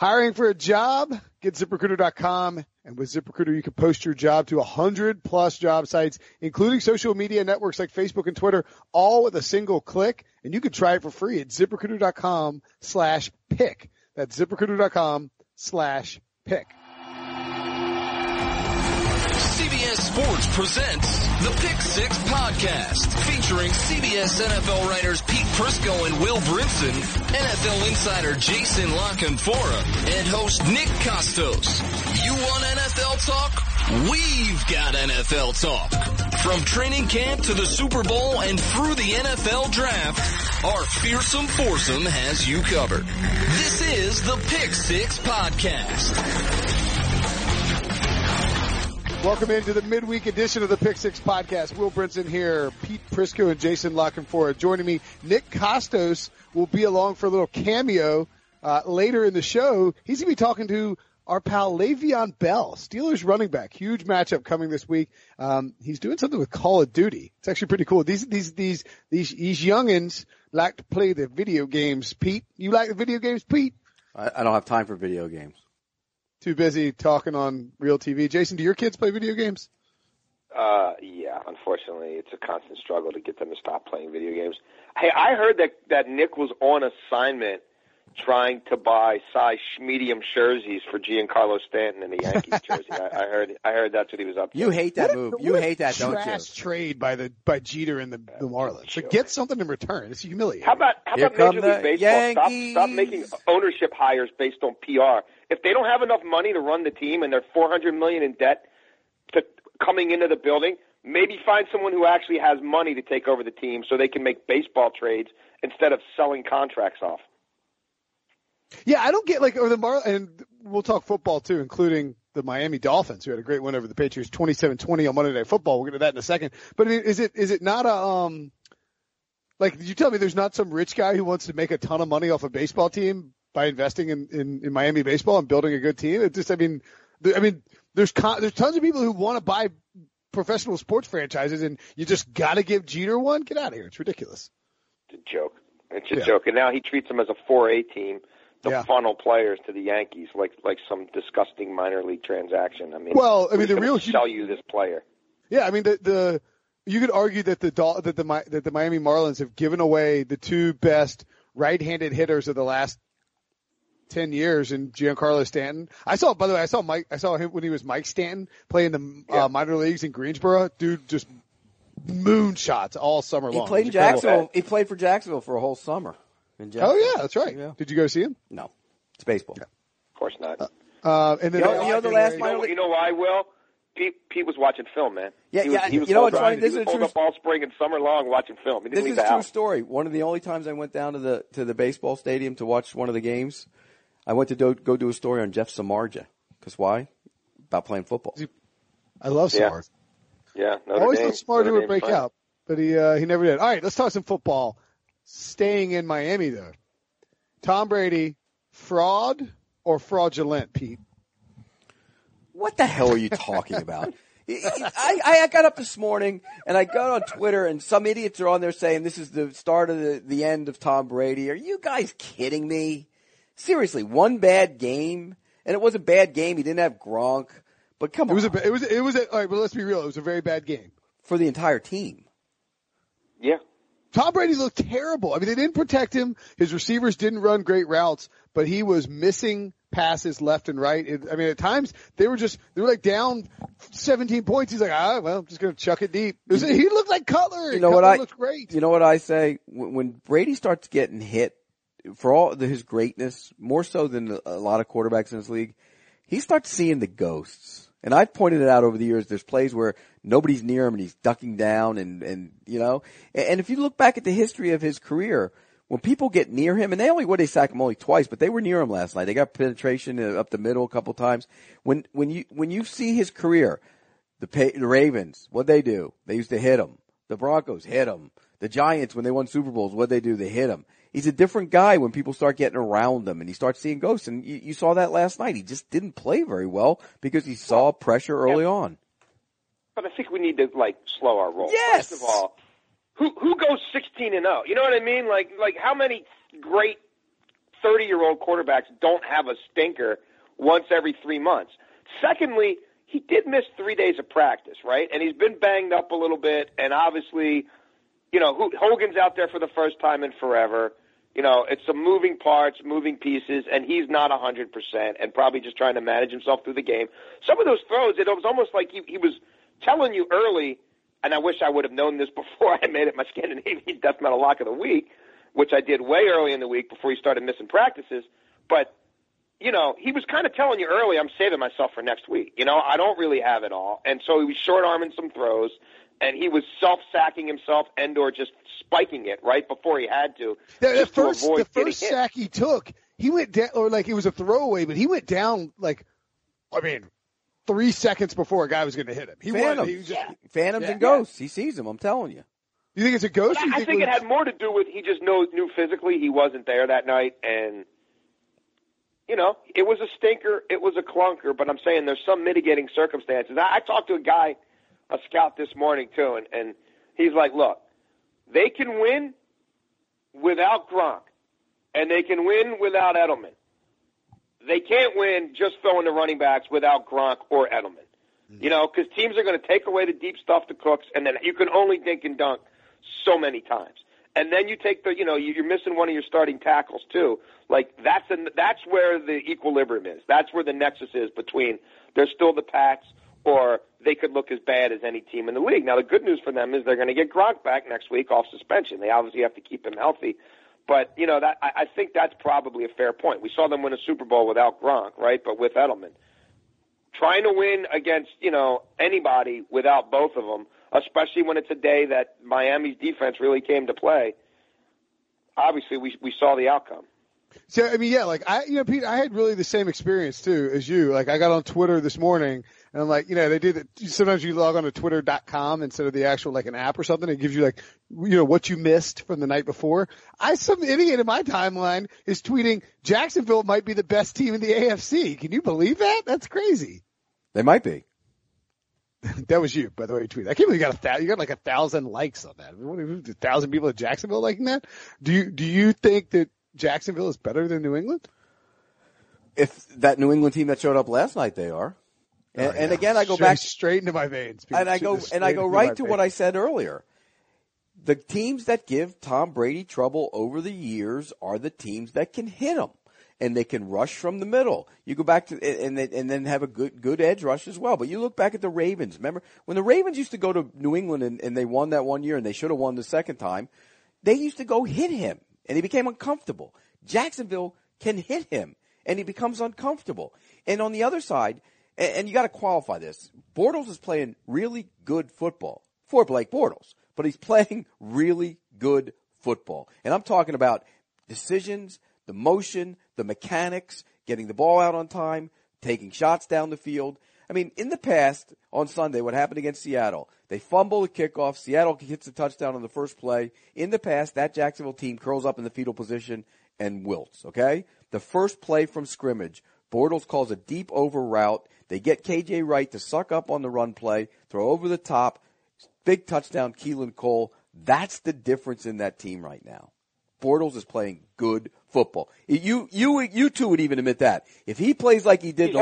Hiring for a job? Get ZipRecruiter.com. And with ZipRecruiter, you can post your job to 100-plus job sites, including social media networks like Facebook and Twitter, all with a single click. And you can try it for free at ZipRecruiter.com/pick. That's ZipRecruiter.com/pick. CBS Sports presents the Pick Six podcast, featuring CBS NFL writers Pete Prisco and Will Brinson, NFL insider Jason La Canfora, and host Nick Costos. You want NFL talk? We've got NFL talk. From training camp to the Super Bowl and through the NFL draft, our fearsome foursome has you covered. This is the Pick Six podcast. Welcome into the midweek edition of the Pick Six podcast. Will Brinson here, Pete Prisco and Jason La Canfora. Joining me, Nick Costos will be along for a little cameo later in the show. He's going to be talking to our pal Le'Veon Bell, Steelers running back. Huge matchup coming this week. He's doing something with Call of Duty. It's actually pretty cool. These youngins like to play the video games. Pete, you like the video games, Pete? I don't have time for video games. Too busy talking on real TV. Jason, do your kids play video games? Yeah, unfortunately. It's a constant struggle to get them to stop playing video games. Hey, I heard that Nick was on assignment trying to buy size medium jerseys for Giancarlo Stanton in the Yankees jersey. I heard that's what he was up to. You hate that move. You hate that, don't you? Trash trade by Jeter and the Marlins. So get something in return. It's humiliating. How about Major League Baseball? Stop making ownership hires based on PR. If they don't have enough money to run the team and they're $400 million in debt to coming into the building, maybe find someone who actually has money to take over the team so they can make baseball trades instead of selling contracts off. Yeah, I don't get and we'll talk football too, including the Miami Dolphins, who had a great win over the Patriots, 27-20 on Monday Night Football. We'll get to that in a second. But I mean, is it not a you tell me there's not some rich guy who wants to make a ton of money off a baseball team by investing in Miami baseball and building a good team? It just, there's tons of people who want to buy professional sports franchises, and you just got to give Jeter one. Get out of here. It's ridiculous. It's a joke. And now he treats them as a 4A team to funnel players to the Yankees, like some disgusting minor league transaction. Sell you this player. Yeah, I mean the you could argue that the Miami Marlins have given away the two best right-handed hitters of the last 10 years in Giancarlo Stanton. I saw him when he was Mike Stanton playing the minor leagues in Greensboro. Dude, just moonshots all summer long. He played in Jacksonville. He played for Jacksonville for a whole summer. Oh yeah, that's right. Yeah. Did you go see him? No, it's baseball. Yeah. Of course not. And then you know why, Will? Pete was watching film, man. Yeah, he was all spring and summer long watching film. This is a true story. One of the only times I went down to the baseball stadium to watch one of the games, I went to go do a story on Jeff Samardzija. Because why? About playing football. I love Samardzija. Yeah, I always thought Samardzija would break out, but he never did. All right, let's talk some football. Staying in Miami, though. Tom Brady, fraud or fraudulent, Pete? What the hell are you talking about? I got up this morning, and I got on Twitter, and some idiots are on there saying this is the start of the end of Tom Brady. Are you guys kidding me? Seriously, one bad game, and it was a bad game. He didn't have Gronk, but come on. All right, but let's be real. It was a very bad game. For the entire team. Yeah. Tom Brady looked terrible. I mean, they didn't protect him. His receivers didn't run great routes, but he was missing passes left and right. At times they were like down 17 points. He's like, I'm just going to chuck it deep. He looked like Cutler. Cutler looked great. You know what I say? When Brady starts getting hit, for all his greatness, more so than a lot of quarterbacks in this league, he starts seeing the ghosts. And I've pointed it out over the years. There's plays where nobody's near him and he's ducking down and and if you look back at the history of his career, when people get near him, and they sack him only twice, but they were near him last night. They got penetration up the middle a couple times. When you see his career, the Ravens, what'd they do? They used to hit him. The Broncos hit him. The Giants, when they won Super Bowls, what'd they do? They hit him. He's a different guy when people start getting around him and he starts seeing ghosts. And you saw that last night. He just didn't play very well because he saw pressure early on. But I think we need to slow our roll. Yes. First of all, who goes 16-0? You know what I mean? Like how many great 30-year-old quarterbacks don't have a stinker once every 3 months. Secondly, he did miss 3 days of practice, right? And he's been banged up a little bit, and obviously, you know, Hogan's out there for the first time in forever. You know, it's some moving parts, moving pieces, and he's not 100% and probably just trying to manage himself through the game. Some of those throws, it was almost like he was telling you early, and I wish I would have known this before I made it my Scandinavian Death Metal Lock of the Week, which I did way early in the week before he started missing practices. But, you know, he was kind of telling you early, I'm saving myself for next week. You know, I don't really have it all. And so he was short-arming some throws. And he was self-sacking himself and or just spiking it right before he had to. The first sack he took, he went down, or like it was a throwaway, but he went down like, 3 seconds before a guy was going to hit him. He won. Phantoms and ghosts. He sees them, I'm telling you. You think it's a ghost? I think it had more to do with he just knew physically he wasn't there that night. And, you know, it was a stinker. It was a clunker. But I'm saying there's some mitigating circumstances. I talked to a guy, a scout this morning, too, and he's like, look, they can win without Gronk, and they can win without Edelman. They can't win just throwing the running backs without Gronk or Edelman, you know, because teams are going to take away the deep stuff to Cooks, and then you can only dink and dunk so many times. And then you take the, you know, you're missing one of your starting tackles, too. Like, that's where the equilibrium is. That's where the nexus is between there's still the Pats, or they could look as bad as any team in the league. Now, the good news for them is they're going to get Gronk back next week off suspension. They obviously have to keep him healthy. But, you know, I think that's probably a fair point. We saw them win a Super Bowl without Gronk, right, but with Edelman. Trying to win against, you know, anybody without both of them, especially when it's a day that Miami's defense really came to play, obviously we saw the outcome. So, Pete, I had really the same experience, too, as you. Like, I got on Twitter this morning, and I'm like, you know, they do that. Sometimes you log on to Twitter.com instead of the actual, like, an app or something. It gives you, like, you know, what you missed from the night before. Some idiot in my timeline is tweeting, Jacksonville might be the best team in the AFC. Can you believe that? That's crazy. They might be. That was you, by the way, you tweeted. I can't believe you got like 1,000 likes on that. 1,000 people at Jacksonville liking that? Do you think that Jacksonville is better than New England? If that New England team that showed up last night, they are. And again, I go back straight into my veins. People, and I go right to what I said earlier. The teams that give Tom Brady trouble over the years are the teams that can hit him, and they can rush from the middle. You go back to and then have a good edge rush as well. But you look back at the Ravens. Remember when the Ravens used to go to New England and they won that 1 year, and they should have won the second time. They used to go hit him. And he became uncomfortable. Jacksonville can hit him, and he becomes uncomfortable. And on the other side, and you got to qualify this, Bortles is playing really good football for Blake Bortles, but he's playing really good football. And I'm talking about decisions, the motion, the mechanics, getting the ball out on time, taking shots down the field. I mean, in the past, on Sunday, what happened against Seattle, they fumble the kickoff. Seattle hits a touchdown on the first play. In the past, that Jacksonville team curls up in the fetal position and wilts, okay? The first play from scrimmage, Bortles calls a deep over route. They get K.J. Wright to suck up on the run play, throw over the top, big touchdown, Keelan Cole. That's the difference in that team right now. Bortles is playing good football. You two would even admit that. If he plays like he did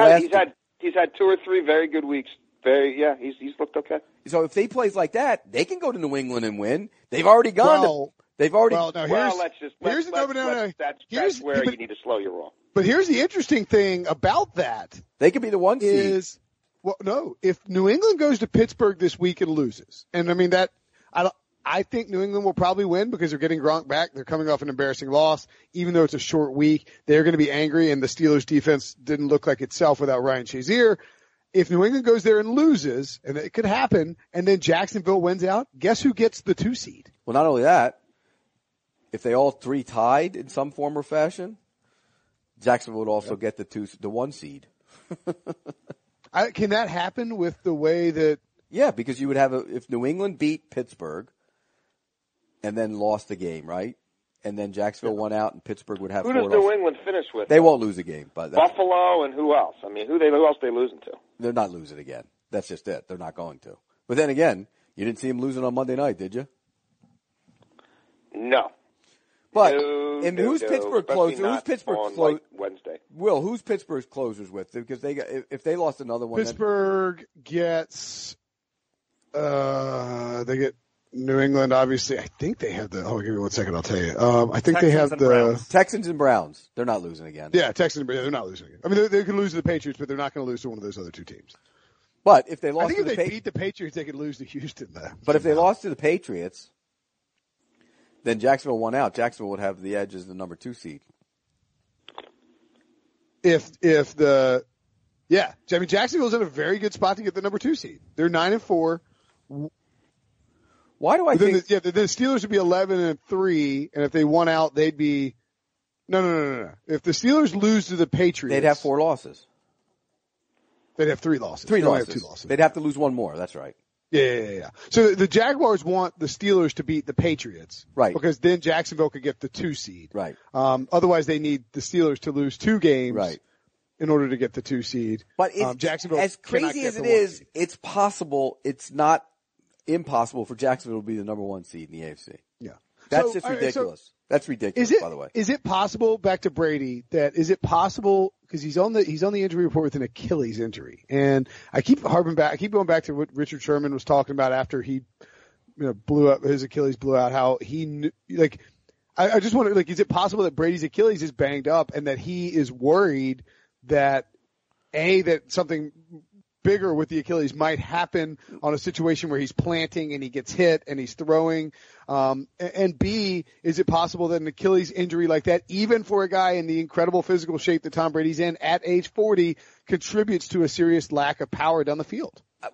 He's had two or three very good weeks. He's looked okay. So if they plays like that, they can go to New England and win. They've already gone. That's where you need to slow your roll. But here's the interesting thing about that. They could be the one seed. Well, no, if New England goes to Pittsburgh this week and loses, and I think New England will probably win because they're getting Gronk back. They're coming off an embarrassing loss. Even though it's a short week, they're going to be angry, and the Steelers' defense didn't look like itself without Ryan Shazier. If New England goes there and loses, and it could happen, and then Jacksonville wins out, guess who gets the 2 seed? Well, not only that, if they all three tied in some form or fashion, Jacksonville would also get the 1 seed. Can that happen with the way that? Yeah, because you would have if New England beat Pittsburgh and then lost the game, right? And then Jacksonville won out, and Pittsburgh would have. Who does New England finish with? They won't lose a game, but Buffalo and who else? I mean, who else are they losing to? They're not losing again. That's just it. They're not going to. But then again, you didn't see them losing on Monday night, did you? No. But who's Pittsburgh's closers? Wednesday. Will, who's Pittsburgh's closers with? Because they got, if they lost another one, Pittsburgh gets. They get New England. Obviously, I think they have the. Oh, give me 1 second. I'll tell you. I think Texans they have the Browns. Texans and Browns. They're not losing again. Yeah, Texans. Yeah, they're not losing again. I mean, they could lose to the Patriots, but they're not going to lose to one of those other two teams. But if they lost, I think to if the they beat the Patriots, they could lose to Houston. Though. But if they lost to the Patriots, then Jacksonville won out. Jacksonville would have the edge as the number two seed. I mean, Jacksonville's in a very good spot to get the number two seed. They're 9-4. Why do I think? The Steelers would be 11-3, and if they won out, they'd be no. If the Steelers lose to the Patriots, they'd have four losses. They'd have three losses. They'd have two losses. They'd have to lose one more. That's right. Yeah. So the Jaguars want the Steelers to beat the Patriots. Right. Because then Jacksonville could get the two seed. Right. Otherwise they need the Steelers to lose two games. Right. In order to get the two seed. But it's, Jacksonville, as crazy as it is, it's possible. It's not impossible for Jacksonville to be the number one seed in the AFC. Yeah. That's ridiculous, by the way. Is it possible, back to Brady, because he's on the injury report with an Achilles injury. And I keep going back to what Richard Sherman was talking about after he, blew up, his Achilles blew out, how he, like, I just wonder, like, is it possible that Brady's Achilles is banged up and that he is worried that something bigger with the Achilles might happen on a situation where he's planting and he gets hit and he's throwing. And B, is it possible that an Achilles injury like that, even for a guy in the incredible physical shape that Tom Brady's in at age 40, contributes to a serious lack of power down the field? How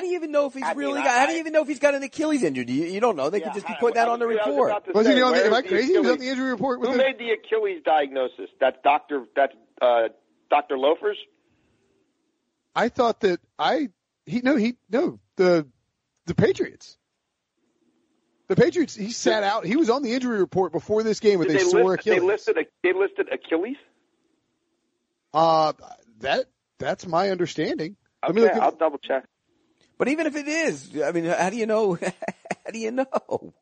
do you even know if he's how do you even know if he's got an Achilles injury? You don't know. They could just be putting that on the report. Am I crazy? He was on the injury report. Who made the Achilles diagnosis? Dr. Loafers? I thought that the Patriots. The Patriots, he sat out. He was on the injury report before this game with a sore Achilles. They listed Achilles? That's my understanding. Okay, I'll double check. But even if it is, how do you know? How do you know?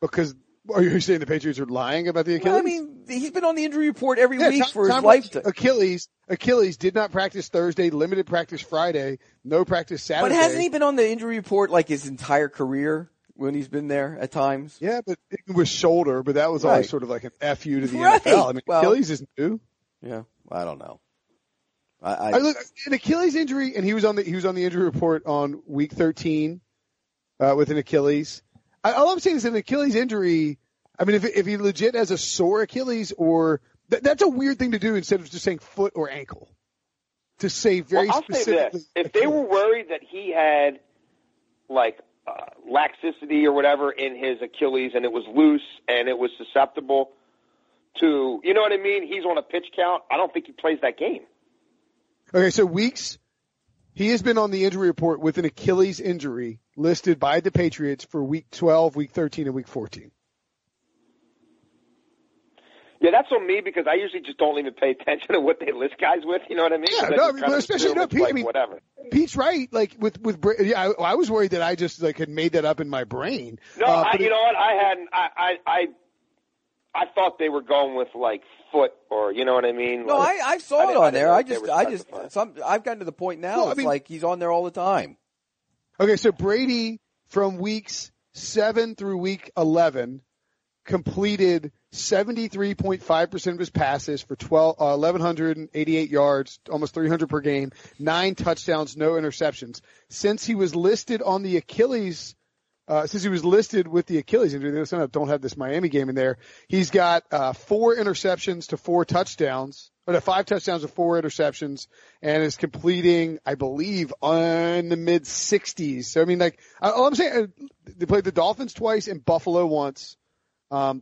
Because are you saying the Patriots are lying about the Achilles? Well, he's been on the injury report every week for his lifetime. Achilles did not practice Thursday, limited practice Friday, no practice Saturday. But hasn't he been on the injury report like his entire career when he's been there at times? Yeah, but it was shoulder, but that was always sort of like an F you to the NFL. Achilles is new. Yeah, I don't know. Look, an Achilles injury, and he was on the injury report on week 13 with an Achilles. All I'm saying is an Achilles injury. If he legit has a sore Achilles, or that's a weird thing to do instead of just saying foot or ankle. To say very specifically. I'll say this. If they were worried that he had laxity or whatever in his Achilles and it was loose and it was susceptible to, you know what I mean? He's on a pitch count. I don't think he plays that game. Okay, so Weeks, he has been on the injury report with an Achilles injury listed by the Patriots for week 12, week 13, and week 14. Yeah, that's on me because I usually just don't even pay attention to what they list guys with. You know what I mean? Yeah, whatever. Pete's right. I was worried that I just had made that up in my brain. No, I thought they were going with foot or you know what I mean. No, I saw it on there. I've gotten to the point now. Well, he's on there all the time. Okay, so Brady from weeks 7 through week 11 completed 73.5% of his passes for 1,188 yards, almost 300 per game, 9 touchdowns, no interceptions. Since he was listed on the Achilles. Since he was listed with the Achilles injury, I don't have this Miami game in there. He's got 4 interceptions to 4 touchdowns, or 5 touchdowns to 4 interceptions, and is completing, I believe, on the mid 60s. So all I'm saying, they played the Dolphins twice and Buffalo once.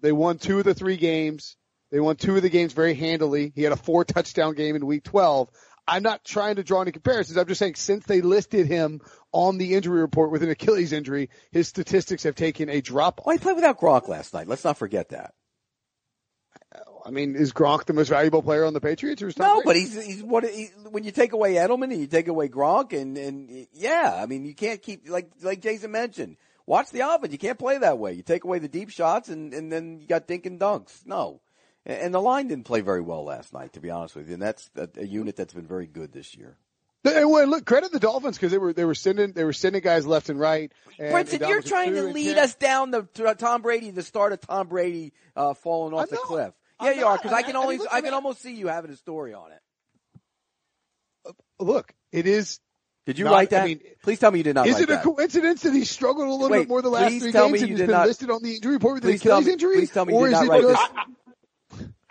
They won 2 of the 3 games. They won 2 of the games very handily. He had a 4 touchdown game in week 12. I'm not trying to draw any comparisons. I'm just saying since they listed him on the injury report with an Achilles injury, his statistics have taken a drop off. Well, he played without Gronk last night. Let's not forget that. Is Gronk the most valuable player on the Patriots? But he's what when you take away Edelman and you take away Gronk and yeah, you can't keep like Jason mentioned. Watch the offense. You can't play that way. You take away the deep shots, and then you got dink and dunks. No. And the line didn't play very well last night, to be honest with you. And that's a unit that's been very good this year. And look, credit the Dolphins because they were sending guys left and right. And Brinson, you're trying to lead us down to Tom Brady, the start of Tom Brady falling off the cliff. Yeah, you are, because I can almost see you having a story on it. Look, it is. Did you write that? I mean, please tell me you did not. Is it a coincidence that he struggled a little bit more the last three games and he's been listed on the injury report with the Achilles injury? Please tell me you did not write this.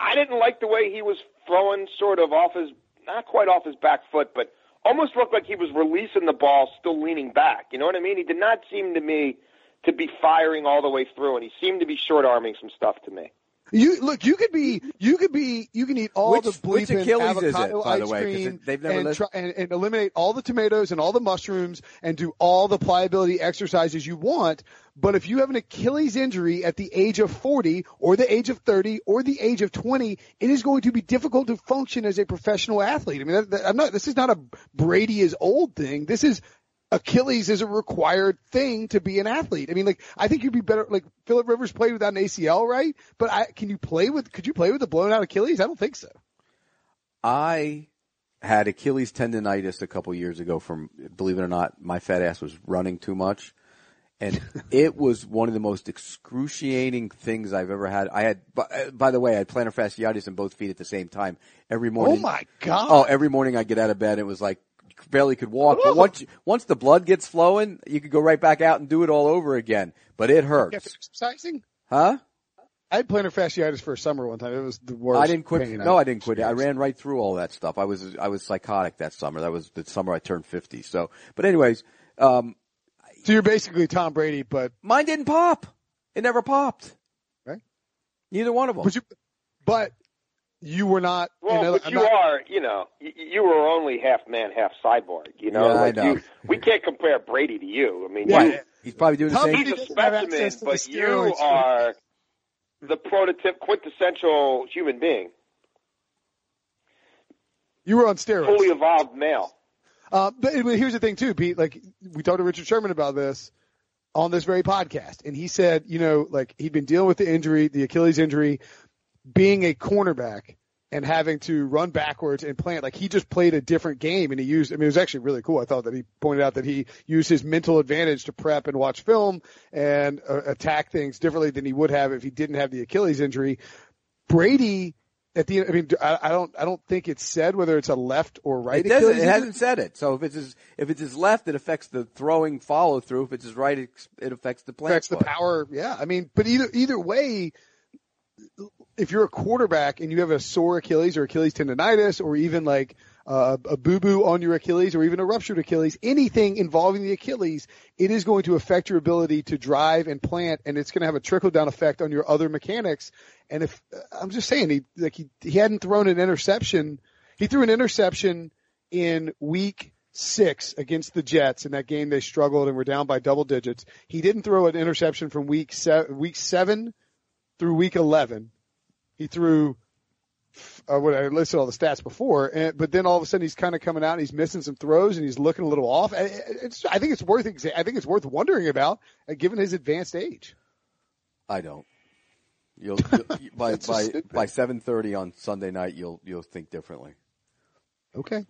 I didn't like the way he was throwing, sort of off his, not quite off his back foot, but almost looked like he was releasing the ball, still leaning back. You know what I mean? He did not seem to me to be firing all the way through, and he seemed to be short-arming some stuff to me. You can eat all the bleeping avocado ice cream and eliminate all the tomatoes and all the mushrooms and do all the pliability exercises you want. But if you have an Achilles injury at the age of 40 or the age of 30 or the age of 20, it is going to be difficult to function as a professional athlete. I mean, this is not a Brady is old thing. This is Achilles is a required thing to be an athlete. I mean, like, I think you'd be better, like, Phillip Rivers played without an ACL, right? But could you play with a blown out Achilles? I don't think so. I had Achilles tendonitis a couple years ago from, believe it or not, my fat ass was running too much. And it was one of the most excruciating things I've ever had. I had, by the way, I had plantar fasciitis in both feet at the same time every morning. Oh my God. Oh, every morning I get out of bed. It was like, barely could walk, but once the blood gets flowing, you could go right back out and do it all over again. But it hurts. After exercising? Huh? I had plantar fasciitis for a summer one time. It was the worst. I didn't quit. I ran right through all that stuff. I was psychotic that summer. That was the summer I turned 50. So, but anyways, so you're basically Tom Brady, but mine didn't pop. It never popped. Right? Neither one of them. But you were not. Well, you know, but you were only half man, half cyborg. You know, yeah, like I know. We can't compare Brady to you. I mean, he's probably doing the same thing. He's a specimen, but you are the prototype, quintessential human being. You were on steroids. Fully evolved male. But here's the thing, too, Pete. Like, we talked to Richard Sherman about this on this very podcast, and he said, you know, like, he'd been dealing with the injury, the Achilles injury. Being a cornerback and having to run backwards and play it, like he just played a different game and he used, I mean, it was actually really cool. I thought that he pointed out that he used his mental advantage to prep and watch film and attack things differently than he would have if he didn't have the Achilles injury. Brady at the end, I mean, I don't think it's said whether it's a left or right. It hasn't said it. So if it's his left, it affects the throwing follow through. If it's his right, it affects the play. Affects the power. Yeah. I mean, but either way, if you're a quarterback and you have a sore Achilles or Achilles tendonitis or even like a boo-boo on your Achilles or even a ruptured Achilles, anything involving the Achilles, it is going to affect your ability to drive and plant, and it's going to have a trickle-down effect on your other mechanics. And if I'm just saying, he hadn't thrown an interception. He threw an interception in week 6 against the Jets. In that game, they struggled and were down by double digits. He didn't throw an interception from week seven through week 11. He threw what I listed all the stats before, but then all of a sudden he's kind of coming out and he's missing some throws and he's looking a little off. I think it's worth wondering about, given his advanced age. I don't. By 7:30 on Sunday night, you'll think differently. Okay.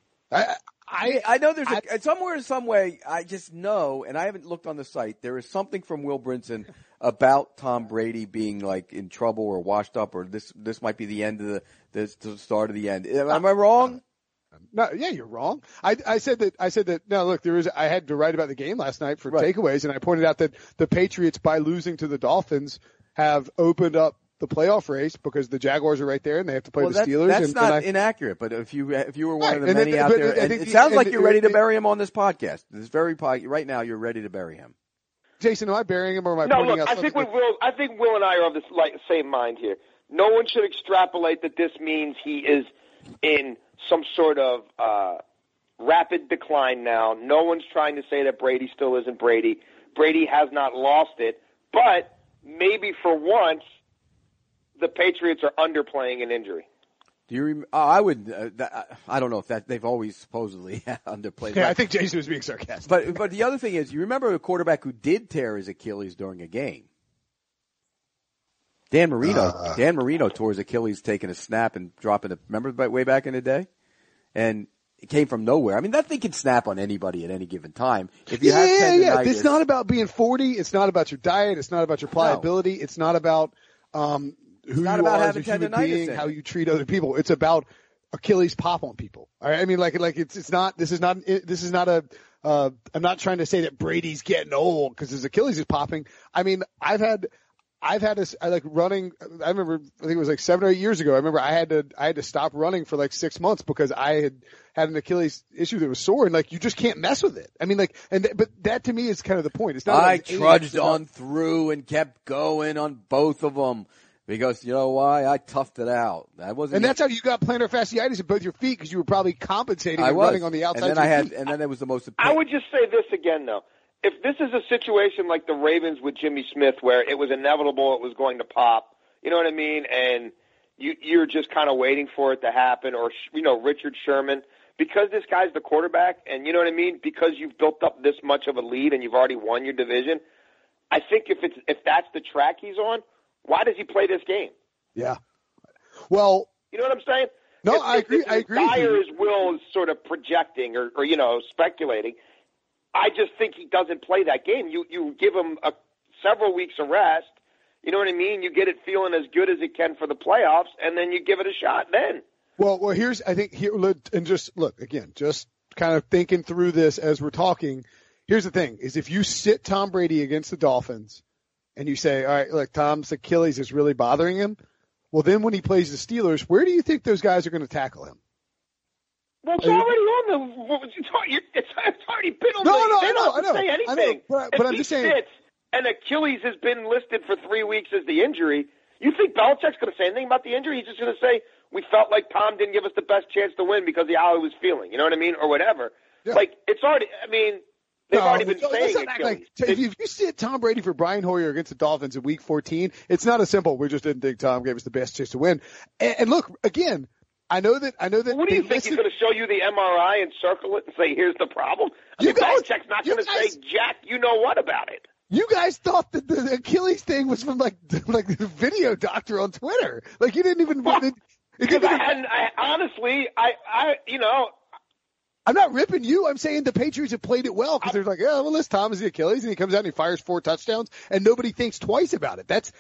I know there's somewhere in some way. I just know, and I haven't looked on the site. There is something from Will Brinson about Tom Brady being like in trouble or washed up, or this might be the end of the start of the end. Am I wrong? No, yeah, you're wrong. I said that. No, look, there is. I had to write about the game last night for takeaways, and I pointed out that the Patriots, by losing to the Dolphins, have opened up the playoff race because the Jaguars are right there and they have to play the Steelers. That's not inaccurate, but if you were one of the many out there, it sounds like you're ready to bury him on this podcast. This very podcast right now, you're ready to bury him. Jason, am I burying him or am I pointing out something? I think Will and I are of the same mind here. No one should extrapolate that this means he is in some sort of rapid decline now. No one's trying to say that Brady still isn't Brady. Brady has not lost it, but maybe for once, the Patriots are underplaying an injury. Do you remember? I would. I don't know if that they've always supposedly underplayed. Yeah, I think Jason was being sarcastic. But the other thing is, you remember a quarterback who did tear his Achilles during a game. Dan Marino tore his Achilles taking a snap and dropping it. Remember way back in the day, and it came from nowhere. I mean, that thing can snap on anybody at any given time. If you have tendonitis, it's not about being 40. It's not about your diet. It's not about your pliability. No. It's not about who you are as a human being, how you treat other people. It's about Achilles pop on people. All right? I mean, like it's not I'm not trying to say that Brady's getting old because his Achilles is popping. I mean, I think it was like 7 or 8 years ago. I remember I had to stop running for like 6 months because I had an Achilles issue that was sore, and like you just can't mess with it. I mean, like, but that to me is kind of the point. It's not. I trudged on through and kept going on both of them because you know why? I toughed it out. I wasn't. And that's how you got plantar fasciitis in both your feet because you were probably compensating and running on the outside. And then it was the most. I would just say this again though. If this is a situation like the Ravens with Jimmy Smith where it was inevitable it was going to pop, you know what I mean? And you're just kind of waiting for it to happen or, you know, Richard Sherman, because this guy's the quarterback and, you know what I mean, because you've built up this much of a lead and you've already won your division, I think if that's the track he's on, why does he play this game? Yeah. Well. You know what I'm saying? No, I agree. Dyer's will is sort of projecting or, you know, speculating. I just think he doesn't play that game. You give him several weeks of rest. You know what I mean? You get it feeling as good as it can for the playoffs, and then you give it a shot then. Well, just kind of thinking through this as we're talking. Here's the thing is if you sit Tom Brady against the Dolphins and you say, all right, look, Tom's Achilles is really bothering him. Well, then when he plays the Steelers, where do you think those guys are going to tackle him? Well, it's already on the. It's already been on the. I know. Say anything. But I'm just saying. If he sits and Achilles has been listed for 3 weeks as the injury, you think Belichick's going to say anything about the injury? He's just going to say, we felt like Tom didn't give us the best chance to win because of how he was feeling. You know what I mean? Or whatever. Yeah. Like, it's already. I mean, they've already been saying Achilles. If you sit Tom Brady for Brian Hoyer against the Dolphins in week 14, it's not as simple. We just didn't think Tom gave us the best chance to win. And look, again. I know that. What do you think he's going to show you the MRI and circle it and say, "Here's the problem"? I mean, Belichick's not going to say, "Jack, you know what about it?" You guys thought that the Achilles thing was from like the video doctor on Twitter. Like you didn't even. Because I honestly, you know. I'm not ripping you. I'm saying the Patriots have played it well because they're like, oh, well, this Tom is the Achilles, and he comes out and he fires 4 touchdowns, and nobody thinks twice about it. Right.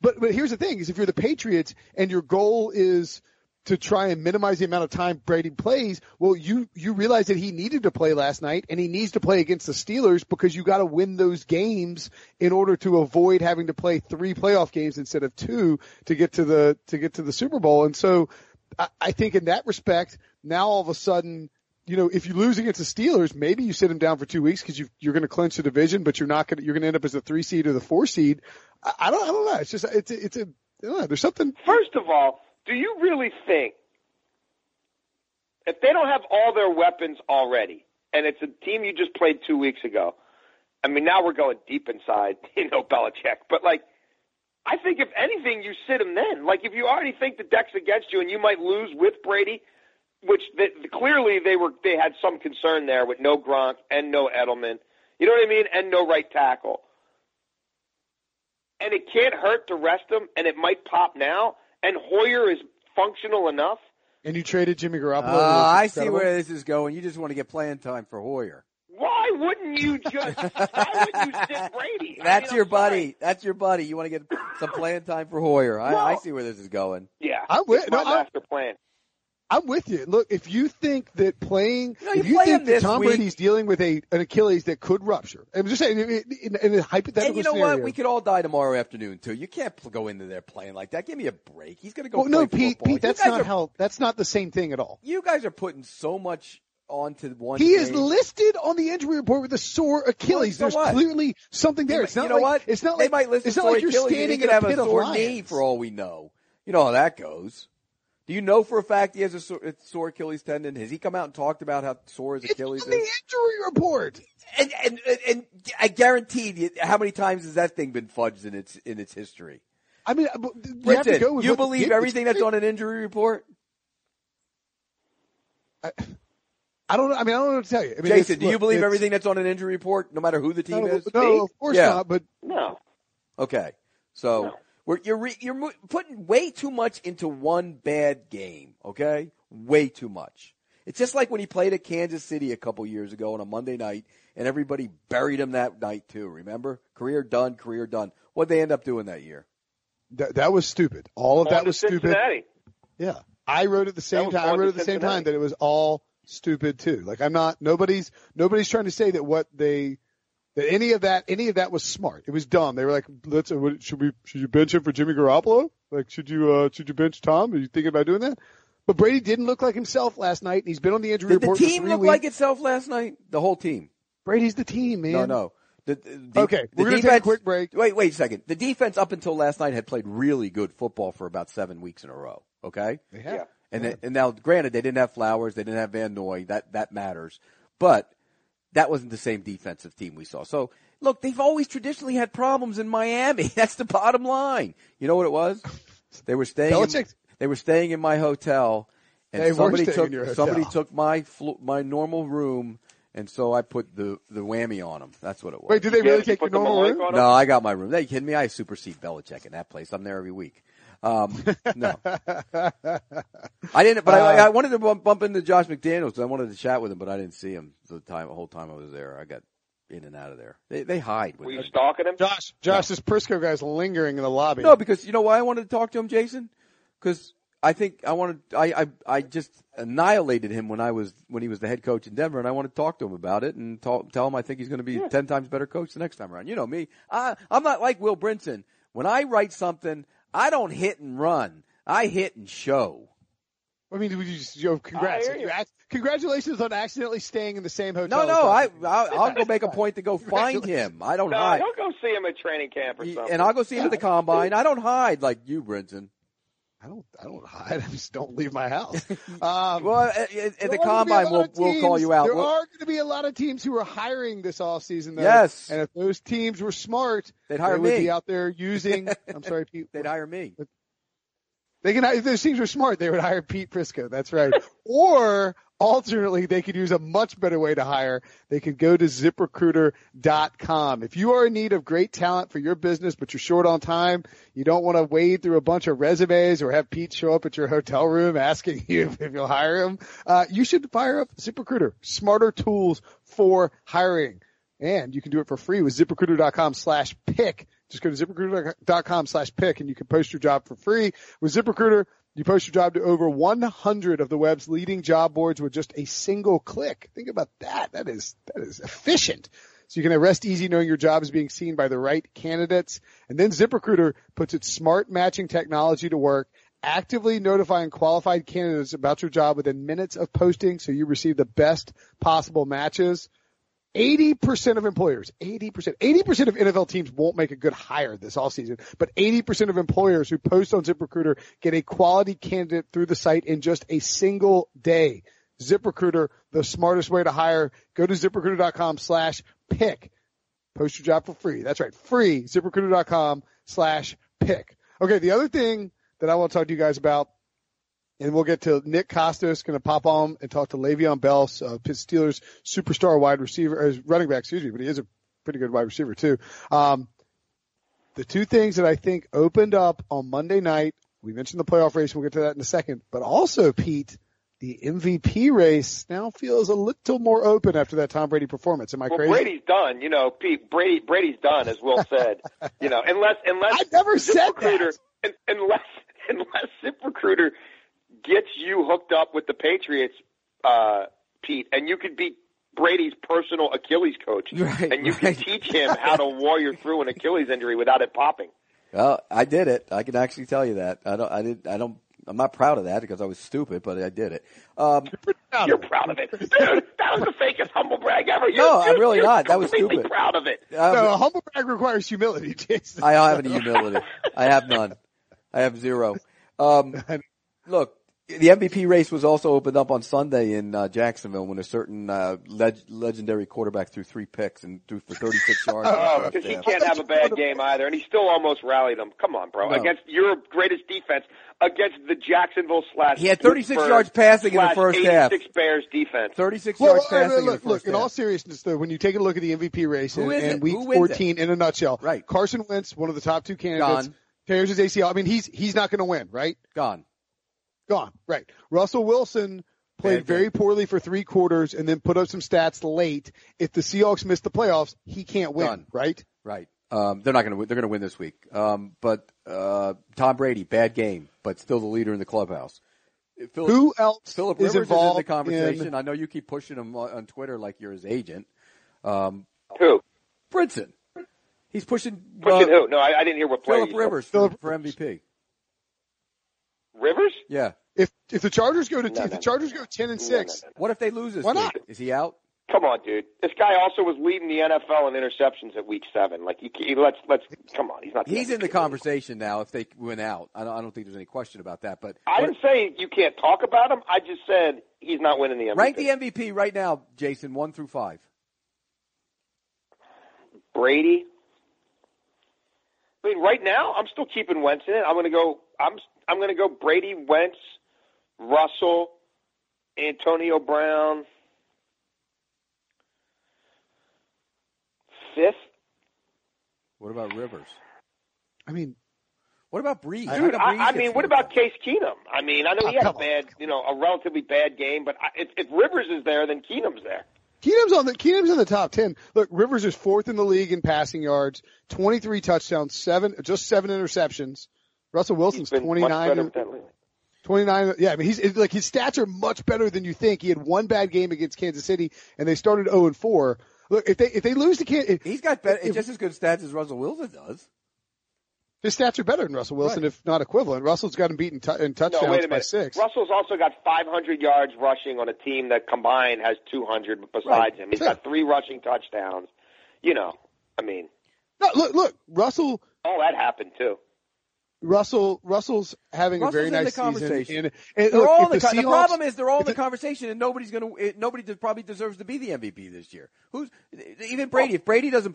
But here's the thing: is if you're the Patriots and your goal is to try and minimize the amount of time Brady plays, well, you realize that he needed to play last night and he needs to play against the Steelers because you got to win those games in order to avoid having to play 3 playoff games instead of 2 to get to the Super Bowl. And so I think in that respect, now all of a sudden, you know, if you lose against the Steelers, maybe you sit him down for 2 weeks because you're going to clinch the division, but you're going to end up as the 3 seed or the 4 seed. I don't know. It's just, there's something. First of all, do you really think if they don't have all their weapons already, and it's a team you just played 2 weeks ago, I mean, now we're going deep inside, you know, Belichick. But, like, I think if anything, you sit him then. Like, if you already think the deck's against you and you might lose with Brady, which clearly they had some concern there with no Gronk and no Edelman, you know what I mean, and no right tackle. And it can't hurt to rest him, and it might pop now. And Hoyer is functional enough. And you traded Jimmy Garoppolo. I see where this is going. You just want to get playing time for Hoyer. Why wouldn't you sit Brady? That's your buddy. You want to get some playing time for Hoyer. I see where this is going. Yeah. I'm with you. Look, if you think that Tom Brady's dealing with an Achilles that could rupture, I'm just saying in a hypothetical scenario. And you know what? We could all die tomorrow afternoon too. You can't go into there playing like that. Give me a break. He's going to go. Well, no, Pete, that's not the same thing at all. You guys are putting so much onto one. He is listed on the injury report with a sore Achilles. So there's clearly something there. It's not like they might listen. It's not like you're standing in a pit of lions. For all we know, you know how that goes. Do you know for a fact he has a sore Achilles tendon? Has he come out and talked about how sore his Achilles is? It's on the injury report. And I guarantee you, how many times has that thing been fudged in its history? I mean, you believe everything that's on an injury report? I don't know. I mean, I don't know what to tell you. I mean, Jason, do you believe everything that's on an injury report, no matter who the team is? No, of course not. But no. Okay, so you're putting way too much into one bad game. Okay, way too much. It's just like when he played at Kansas City a couple years ago on a Monday night, and everybody buried him that night too. Remember, career done, career done. What'd they end up doing that year? That was stupid. All of that was stupid. Yeah, I wrote at the same time. I wrote at the same time that it was all stupid too. Like nobody's trying to say that any of that was smart. It was dumb. They were like, should you bench him for Jimmy Garoppolo? Like, should you bench Tom? Are you thinking about doing that? But Brady didn't look like himself last night, and he's been on the injury report. Did the team look like itself last night? The whole team. Brady's the team, man. No. Okay, we're going to take a quick break. Wait a second. The defense up until last night had played really good football for about 7 weeks in a row. Okay? They have. Yeah. And now, granted, they didn't have Flowers. They didn't have Van Noy. That matters. But that wasn't the same defensive team we saw. So, look, they've always traditionally had problems in Miami. That's the bottom line. You know what it was? They were staying in my hotel, and somebody took my normal room. And so I put the whammy on them. That's what it was. Wait, did they really take your normal room? No, I got my room. Are you kidding me? I supersede Belichick in that place. I'm there every week. No. I didn't, but I wanted to bump into Josh McDaniels because I wanted to chat with him, but I didn't see him the whole time I was there. I got in and out of there. They hide. Were you stalking him? Josh, this Prisco guy's lingering in the lobby. No, because you know why I wanted to talk to him, Jason? Because I just annihilated him when he was the head coach in Denver, and I want to talk to him about it and tell him I think he's going to be 10 times better coach the next time around. You know me. I'm not like Will Brinson. When I write something, I don't hit and run. I hit and show. I mean, congratulations on accidentally staying in the same hotel. No, I'll go make a point to go find him. I don't hide. I'll go see him at training camp or something. And I'll go see him at the combine. I don't hide like you, Brinson. I don't hide. I just don't leave my house. Well, at the combine, we'll call you out. There are going to be a lot of teams who are hiring this offseason, though. Yes. And if those teams were smart, they would be out there using – I'm sorry, Pete. They'd hire me. If those teams were smart, they would hire Pete Prisco. That's right. Or – alternately, they could use a much better way to hire. They could go to ZipRecruiter.com. If you are in need of great talent for your business, but you're short on time, you don't want to wade through a bunch of resumes or have Pete show up at your hotel room asking you if you'll hire him, you should fire up ZipRecruiter. Smarter tools for hiring. And you can do it for free with ZipRecruiter.com/pick. Just go to ZipRecruiter.com/pick and you can post your job for free with ZipRecruiter. You post your job to over 100 of the web's leading job boards with just a single click. Think about that. That is efficient. So you can rest easy knowing your job is being seen by the right candidates. And then ZipRecruiter puts its smart matching technology to work, actively notifying qualified candidates about your job within minutes of posting so you receive the best possible matches. 80% of employers, 80% of NFL teams won't make a good hire this offseason, but 80% of employers who post on ZipRecruiter get a quality candidate through the site in just a single day. ZipRecruiter, the smartest way to hire. Go to ZipRecruiter.com/pick. Post your job for free. That's right, free, ZipRecruiter.com/pick. Okay, the other thing that I want to talk to you guys about, and we'll get to Nick Costos, going to pop on and talk to Le'Veon Bell, Pitt Steelers superstar wide receiver, running back, excuse me, but he is a pretty good wide receiver too. The two things that I think opened up on Monday night, we mentioned the playoff race, we'll get to that in a second, but also, Pete, the MVP race now feels a little more open after that Tom Brady performance. Am I crazy? Brady's done, you know, Pete. Brady's done, as Will said. You know, unless I never said that. Unless ZipRecruiter gets you hooked up with the Patriots, Pete, and you could be Brady's personal Achilles coach, and you can teach him how to warrior through an Achilles injury without it popping. Well, I did it. I can actually tell you that. I'm not proud of that because I was stupid, but I did it. You're proud of it. Dude, that was the fakest humble brag ever. I'm really not. That was stupid. I'm proud of it. No, a humble brag requires humility, Jason. I don't have any humility. I have none. I have zero. Look. The MVP race was also opened up on Sunday in Jacksonville when a certain legendary quarterback threw three picks and threw for 36 yards. Oh, because he can't have a bad game either, and he still almost rallied them. Come on, bro. No. Against your greatest defense, against the Jacksonville / he had 36 yards passing in the first half. 86 Bears defense. 36 yards passing in the first half. Look, in all seriousness, though, when you take a look at the MVP race and Week 14 in a nutshell, right? Carson Wentz, one of the top two candidates, tears his ACL. I mean, he's not going to win, right? Gone. Right. Russell Wilson played very poorly for three quarters and then put up some stats late. If the Seahawks miss the playoffs, he can't win. Gone. Right? Right. They're not going to win. They're going to win this week. But Tom Brady, bad game, but still the leader in the clubhouse. Who else Phillip Rivers is involved in the conversation? I know you keep pushing him on Twitter like you're his agent. Who? Brinson. He's pushing who? No, I didn't hear what player. Phillip Rivers for MVP. Rivers? Yeah. If the Chargers go to the Chargers go 10-6, what if they lose this? Why not? Is he out? Come on, dude. This guy also was leading the NFL in interceptions at Week 7. Like let's come on. He's not. He's in the conversation now. If they win out, I don't think there's any question about that. But I didn't say you can't talk about him. I just said he's not winning the MVP. Rank the MVP right now, Jason, 1 through 5. Brady. I mean, right now I'm still keeping Wentz in it. I'm going to go Brady, Wentz, Russell, Antonio Brown. 5th. What about Rivers? I mean, what about Brees? Dude, I mean, what about Case Keenum? I mean, I know he had a relatively bad game, but if Rivers is there, then Keenum's there. Keenum's in the top 10. Look, Rivers is 4th in the league in passing yards, 23 touchdowns, just 7 interceptions. Russell Wilson's 29. Yeah, I mean, his stats are much better than you think. He had one bad game against Kansas City, and they started 0-4. Look, if they lose to Kansas, he's got just as good stats as Russell Wilson does. His stats are better than Russell Wilson, if not equivalent. Russell's got him beaten in touchdowns by 6. Russell's also got 500 yards rushing on a team that combined has 200 besides him. He's got 3 rushing touchdowns. You know, I mean, no, look, Russell. Oh, that happened too. Russell's having a very nice season. And look, all the problem is they're all in the conversation, and nobody probably deserves to be the MVP this year. Who's even Brady? If Brady doesn't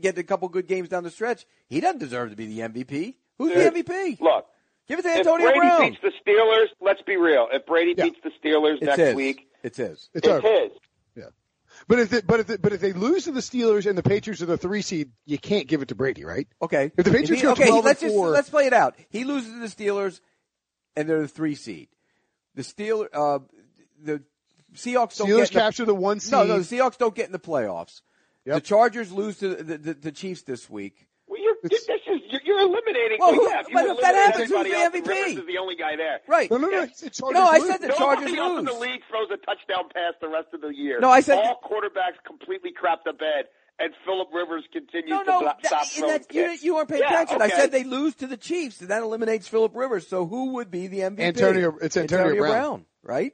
get a couple good games down the stretch, he doesn't deserve to be the MVP. Who's the MVP? Look, give it to Antonio Brown. If Brady beats the Steelers, let's be real. If Brady beats the Steelers next week, it's his. It's his. Yeah. But if they lose to the Steelers and the Patriots are the 3 seed, you can't give it to Brady, right? Okay. If the Patriots go 12-4, let's play it out. He loses to the Steelers, and they're the 3 seed. The Seahawks capture the 1 seed. No, the Seahawks don't get in the playoffs. Yep. The Chargers lose to the Chiefs this week. Well, you're eliminating. Well, if that happens, who's the MVP? Rivers is the only guy there. Right. No. I said the Chargers lose. Nobody else in the league throws a touchdown pass the rest of the year. No, I said all quarterbacks completely crap the bed, and Phillip Rivers continues to stop throwing picks. You aren't paying attention. Okay. I said they lose to the Chiefs, and that eliminates Phillip Rivers. So who would be the MVP? Antonio Brown, right?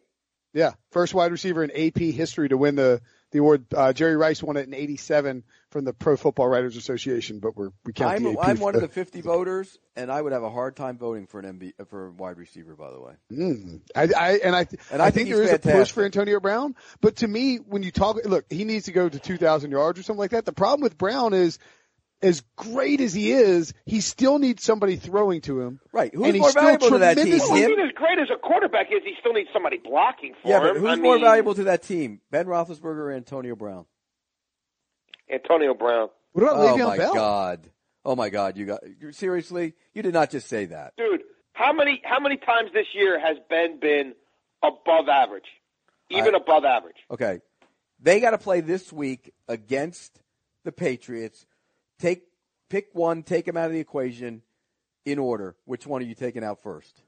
Yeah, first wide receiver in AP history to win the award. Jerry Rice won it in 87 from the Pro Football Writers Association, but we count the AP. I'm one of the 50 voters, and I would have a hard time voting for an MB for a wide receiver. By the way, I think there is fantastic. A push for Antonio Brown, but to me, when you talk, look, he needs to go to 2,000 yards or something like that. The problem with Brown is, as great as he is, he still needs somebody throwing to him. Right. Who's more valuable to that team? Well, as great as a quarterback is, he still needs somebody blocking for him. Yeah, who's more valuable to that team? Ben Roethlisberger or Antonio Brown? Antonio Brown. What about Le'Veon Bell? Oh my God. Seriously? You did not just say that. Dude, how many times this year has Ben been above average? Even above average. Okay. They got to play this week against the Patriots. Pick one, take him out of the equation in order. Which one are you taking out first?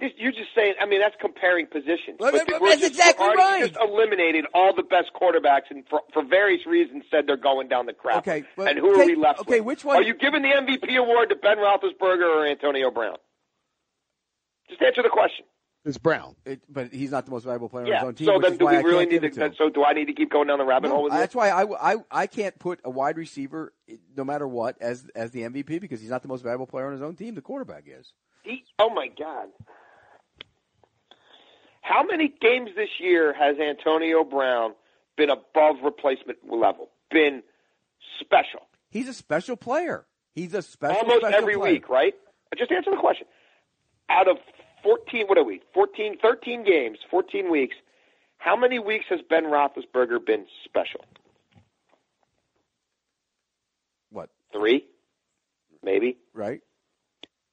You're just saying, I mean, that's comparing positions. That's exactly right. Just eliminated all the best quarterbacks and for various reasons said they're going down the crap. Okay, and who are we left with? Which one? Are you giving the MVP award to Ben Roethlisberger or Antonio Brown? Just answer the question. It's Brown. But he's not the most valuable player on his own team. So then do I need to keep going down the rabbit hole with this? That's why I can't put a wide receiver, no matter what, as the MVP because he's not the most valuable player on his own team. The quarterback is. Oh, my God. How many games this year has Antonio Brown been above replacement level, been special? He's a special player. He's a special player. Almost every week, right? Just answer the question. Out of 13 games, 14 weeks, how many weeks has Ben Roethlisberger been special? What? 3? Maybe. Right.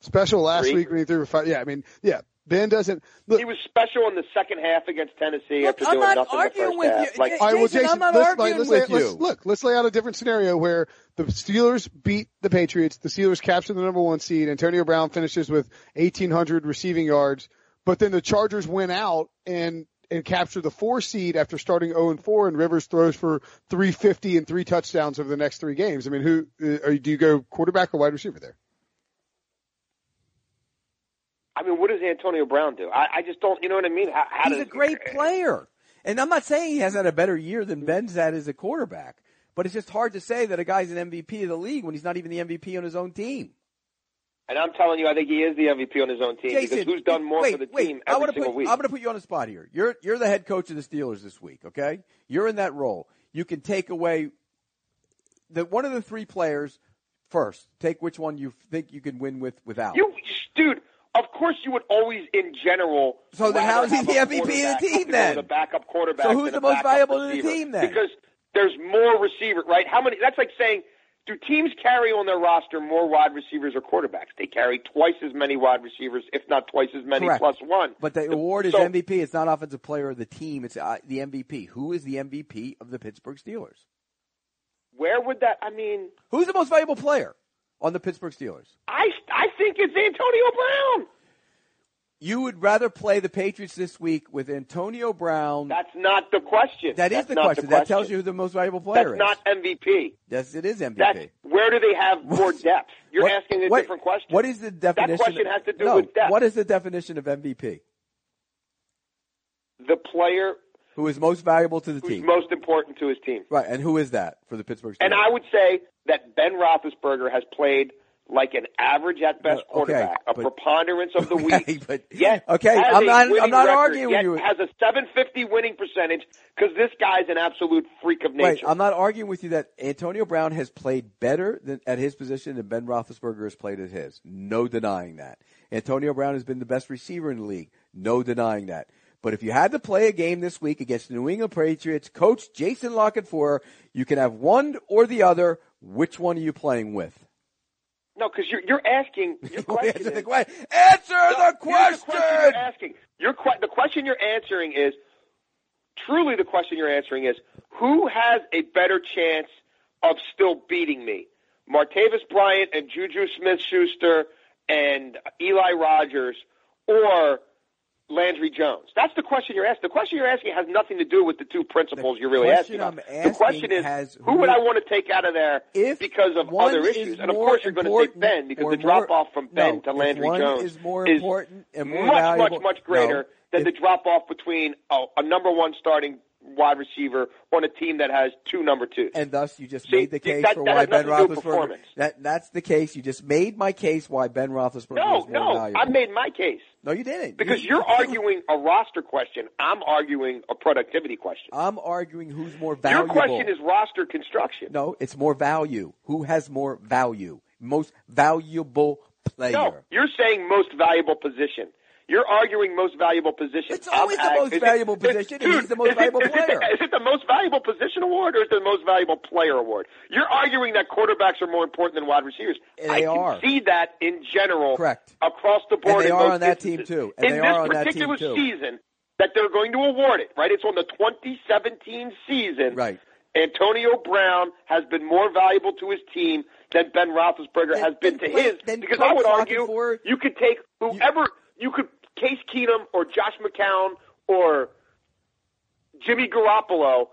Special last week when he threw 5. Yeah, I mean, yeah. Ben doesn't. Look. He was special in the second half against Tennessee after doing nothing the first half. Like, all right, well, Jason, I'm not arguing with you. Let's lay out a different scenario where the Steelers beat the Patriots. The Steelers capture the number 1 seed. Antonio Brown finishes with 1,800 receiving yards. But then the Chargers win out and capture the 4 seed after starting 0-4, and Rivers throws for 350 and 3 touchdowns over the next 3 games. I mean, do you go quarterback or wide receiver there? I mean, what does Antonio Brown do? I just don't, you know what I mean? He's a great player. And I'm not saying he hasn't had a better year than Ben's had as a quarterback. But it's just hard to say that a guy's an MVP of the league when he's not even the MVP on his own team. And I'm telling you, I think he is the MVP on his own team, Jason, because who's done more for the team every single week? I'm going to put you on the spot here. You're the head coach of the Steelers this week, okay? You're in that role. You can take away one of the 3 players first. Take which one you think you can win without. Dude. Of course, you would always, in general. So then, how is he the MVP of the team then? The backup quarterback. So who's the most valuable to the team then? Because there's more receiver, right? How many? That's like saying, do teams carry on their roster more wide receivers or quarterbacks? They carry twice as many wide receivers, if not twice as many plus one. But the award is MVP. It's not offensive player of the team. It's the MVP. Who is the MVP of the Pittsburgh Steelers? Where would that? I mean, who's the most valuable player on the Pittsburgh Steelers? I think it's Antonio Brown. You would rather play the Patriots this week with Antonio Brown. That's not the question. That's the question. That tells you who the most valuable player is. That's not MVP. Yes, it is MVP. Where do they have more depth? You're asking a different question. What is the definition? That question has to do with depth. What is the definition of MVP? The player who is most valuable to the team. Who's most important to his team. Right, and who is that for the Pittsburgh Steelers? And I would say that Ben Roethlisberger has played like an average at best quarterback, preponderance of the week. I'm not arguing with you. Has a 750 winning percentage because this guy's an absolute freak of nature. Wait, I'm not arguing with you that Antonio Brown has played better at his position than Ben Roethlisberger has played at his. No denying that. Antonio Brown has been the best receiver in the league. No denying that. But if you had to play a game this week against the New England Patriots, coach Jason La Canfora, you can have one or the other. Which one are you playing with? No, because you're asking your question. Answer the question. The question you're answering is, truly the question you're answering is, who has a better chance of still beating me? Martavis Bryant and JuJu Smith-Schuster and Eli Rogers or Landry Jones? That's the question you're asking. The question you're asking has nothing to do with the two principles you're really asking. The question is, who would I want to take out of there because of other issues? And, of course, you're going to take Ben because the drop-off from Ben to Landry Jones is much greater than the drop-off between a number 1 starting wide receiver on a team that has 2 number 2s. And thus you just made the case for why Ben Roethlisberger. That's the case. You just made my case why Ben Roethlisberger is more valuable. No, I made my case. No, you didn't. Because you're arguing a roster question. I'm arguing a productivity question. I'm arguing who's more valuable. Your question is roster construction. No, it's more value. Who has more value? Most valuable player. No, you're saying most valuable position. You're arguing most valuable position. It's always the most valuable position. He's the most valuable player. Is it the most valuable position award or is it the most valuable player award? You're arguing that quarterbacks are more important than wide receivers. I can see that in general. Correct. Across the board. And they are on that team too. In this particular season that they're going to award it, right? It's on the 2017 season. Right. Antonio Brown has been more valuable to his team than Ben Roethlisberger has been to his. Because I would argue you could take whoever – you could Case Keenum or Josh McCown or Jimmy Garoppolo,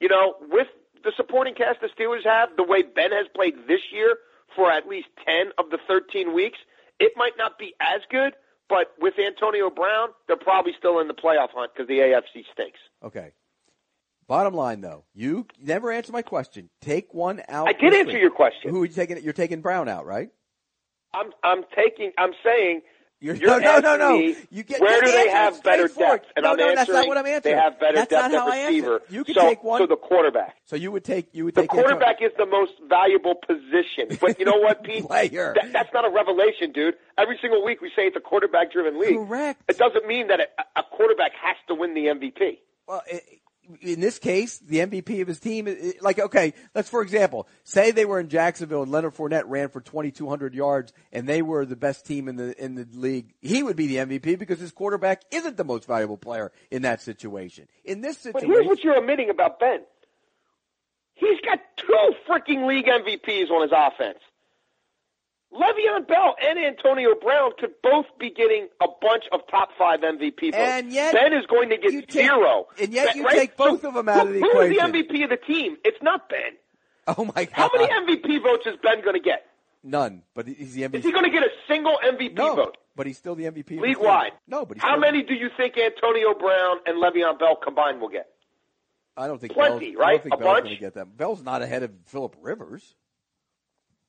you know, with the supporting cast the Steelers have, the way Ben has played this year for at least 10 of the 13 weeks, it might not be as good, but with Antonio Brown, they're probably still in the playoff hunt because the AFC stinks. Okay. Bottom line, though, you never answered my question. Take one out. I did answer your question. Who are you taking? You're taking Brown out, right? I'm saying No. You get, where do they have better depth? And no, that's not what I'm answering. They have better depth at receiver. You could take one. So the quarterback. So you would take the quarterback is the most valuable position. But you know what, Pete? That's not a revelation, dude. Every single week we say it's a quarterback-driven league. Correct. It doesn't mean that a quarterback has to win the MVP. Well, in this case, the MVP of his team, let's, for example, say they were in Jacksonville and Leonard Fournette ran for 2,200 yards and they were the best team in the league. He would be the MVP because his quarterback isn't the most valuable player in that situation. In this situation. But here's what you're omitting about Ben. He's got two freaking league MVPs on his offense. Le'Veon Bell and Antonio Brown could both be getting a bunch of top five MVP votes. And yet Ben is going to get zero. And yet you take both of them out of the equation. Who is the MVP of the team? It's not Ben. Oh, my God. How many MVP votes is Ben going to get? None. But he's the MVP. Is he going to get a single MVP vote? But he's still the MVP. League-wide. No, but he's How many do you think Antonio Brown and Le'Veon Bell combined will get? I don't think Plenty, right? I don't think Bell's going to get that. Bell's not ahead of Phillip Rivers.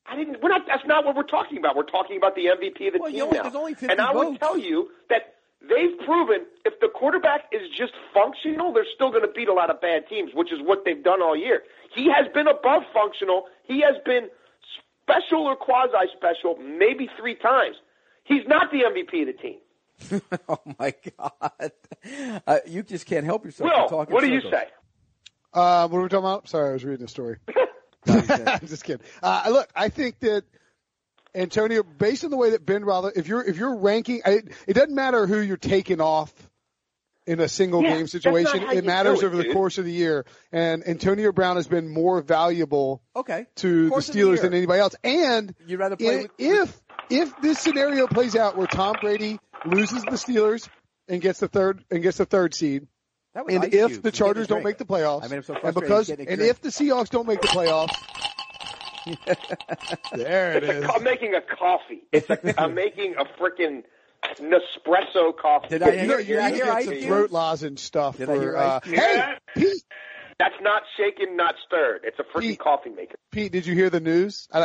That's not what we're talking about. We're talking about the MVP of the team now. There's only 50 and I votes. Would tell you that they've proven if the quarterback is just functional, they're still going to beat a lot of bad teams, which is what they've done all year. He has been above functional. He has been special or quasi-special maybe three times. He's not the MVP of the team. Oh, my God. You just can't help yourself. Will, what do you say? What are we talking about? Sorry, I was reading a story. I'm just kidding. Look, I think that Antonio, based on the way that Ben Roethlisberger, if you're ranking, it doesn't matter who you're taking off in a single game situation. It matters over the course of the year. And Antonio Brown has been more valuable to the Steelers than anybody else. And you'd rather play if this scenario plays out where Tom Brady loses the Steelers and gets the third seed. And if the Chargers don't make the playoffs, I mean, I'm so frustrated and if the Seahawks don't make the playoffs, there it is. I'm making a coffee. I'm making a freaking Nespresso coffee. Did I hear throat lozenge stuff? Hey, Pete. That's not shaken, not stirred. It's a freaking coffee maker. Pete, did you hear the news? Can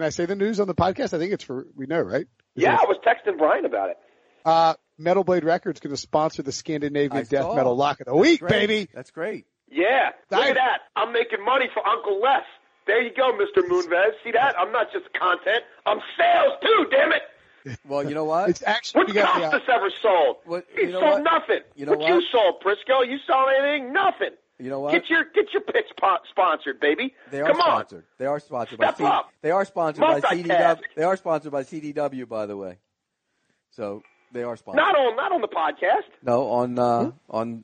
I say the news on the podcast? I think it's we know, right? I was texting Brian about it. Metal Blade Records going to sponsor the Scandinavian Death Metal Lock of the Week, baby. That's great. Yeah. Look at that. I'm making money for Uncle Les. There you go, Mr. Moonves. See that? I'm not just content. I'm sales too, damn it. Well, you know what? It's actually what Costos ever sold? He sold nothing. You sold, Prisco? You sold anything? Nothing. You know what? Get your picks sponsored, baby. They are sponsored. They are sponsored by CDW. They are sponsored by CDW, by the way. So they are sponsored. Not on the podcast. No,